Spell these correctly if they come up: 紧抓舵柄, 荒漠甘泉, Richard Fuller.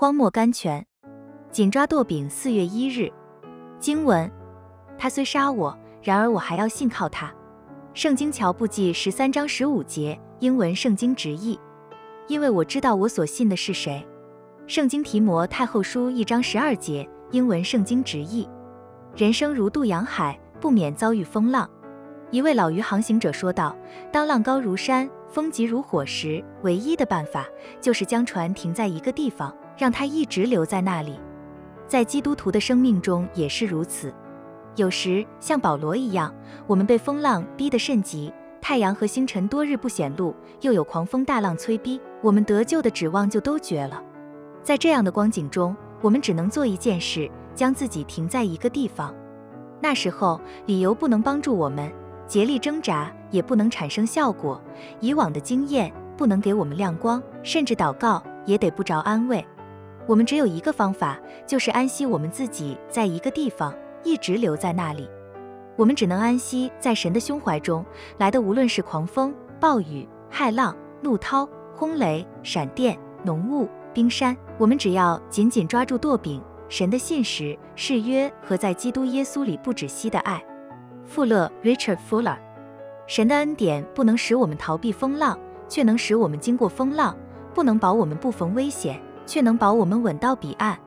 荒漠甘泉，紧抓舵柄。4月1日，经文：他虽杀我，然而我还要信靠他。圣经乔布记13章15节，英文圣经直译：因为我知道我所信的是谁。圣经提摩太后书1章12节，英文圣经直译：人生如渡洋海，不免遭遇风浪。一位老渔航行者说道，当浪高如山，风急如火时，唯一的办法就是将船停在一个地方，让它一直留在那里。在基督徒的生命中也是如此。有时像保罗一样，我们被风浪逼得甚急，太阳和星辰多日不显露，又有狂风大浪催逼，我们得救的指望就都绝了。在这样的光景中，我们只能做一件事，将自己停在一个地方。那时候理由不能帮助我们，竭力挣扎也不能产生效果，以往的经验不能给我们亮光，甚至祷告也得不着安慰。我们只有一个方法，就是安息我们自己在一个地方，一直留在那里。我们只能安息在神的胸怀中，来的无论是狂风、暴雨、骇浪、怒涛、轰雷、闪电、浓雾、冰山，我们只要紧紧抓住舵柄，神的信实、誓约和在基督耶稣里不止息的爱。富勒 Richard Fuller。 神的恩典不能使我们逃避风浪，却能使我们经过风浪；不能保我们不逢危险，却能保我们稳到彼岸。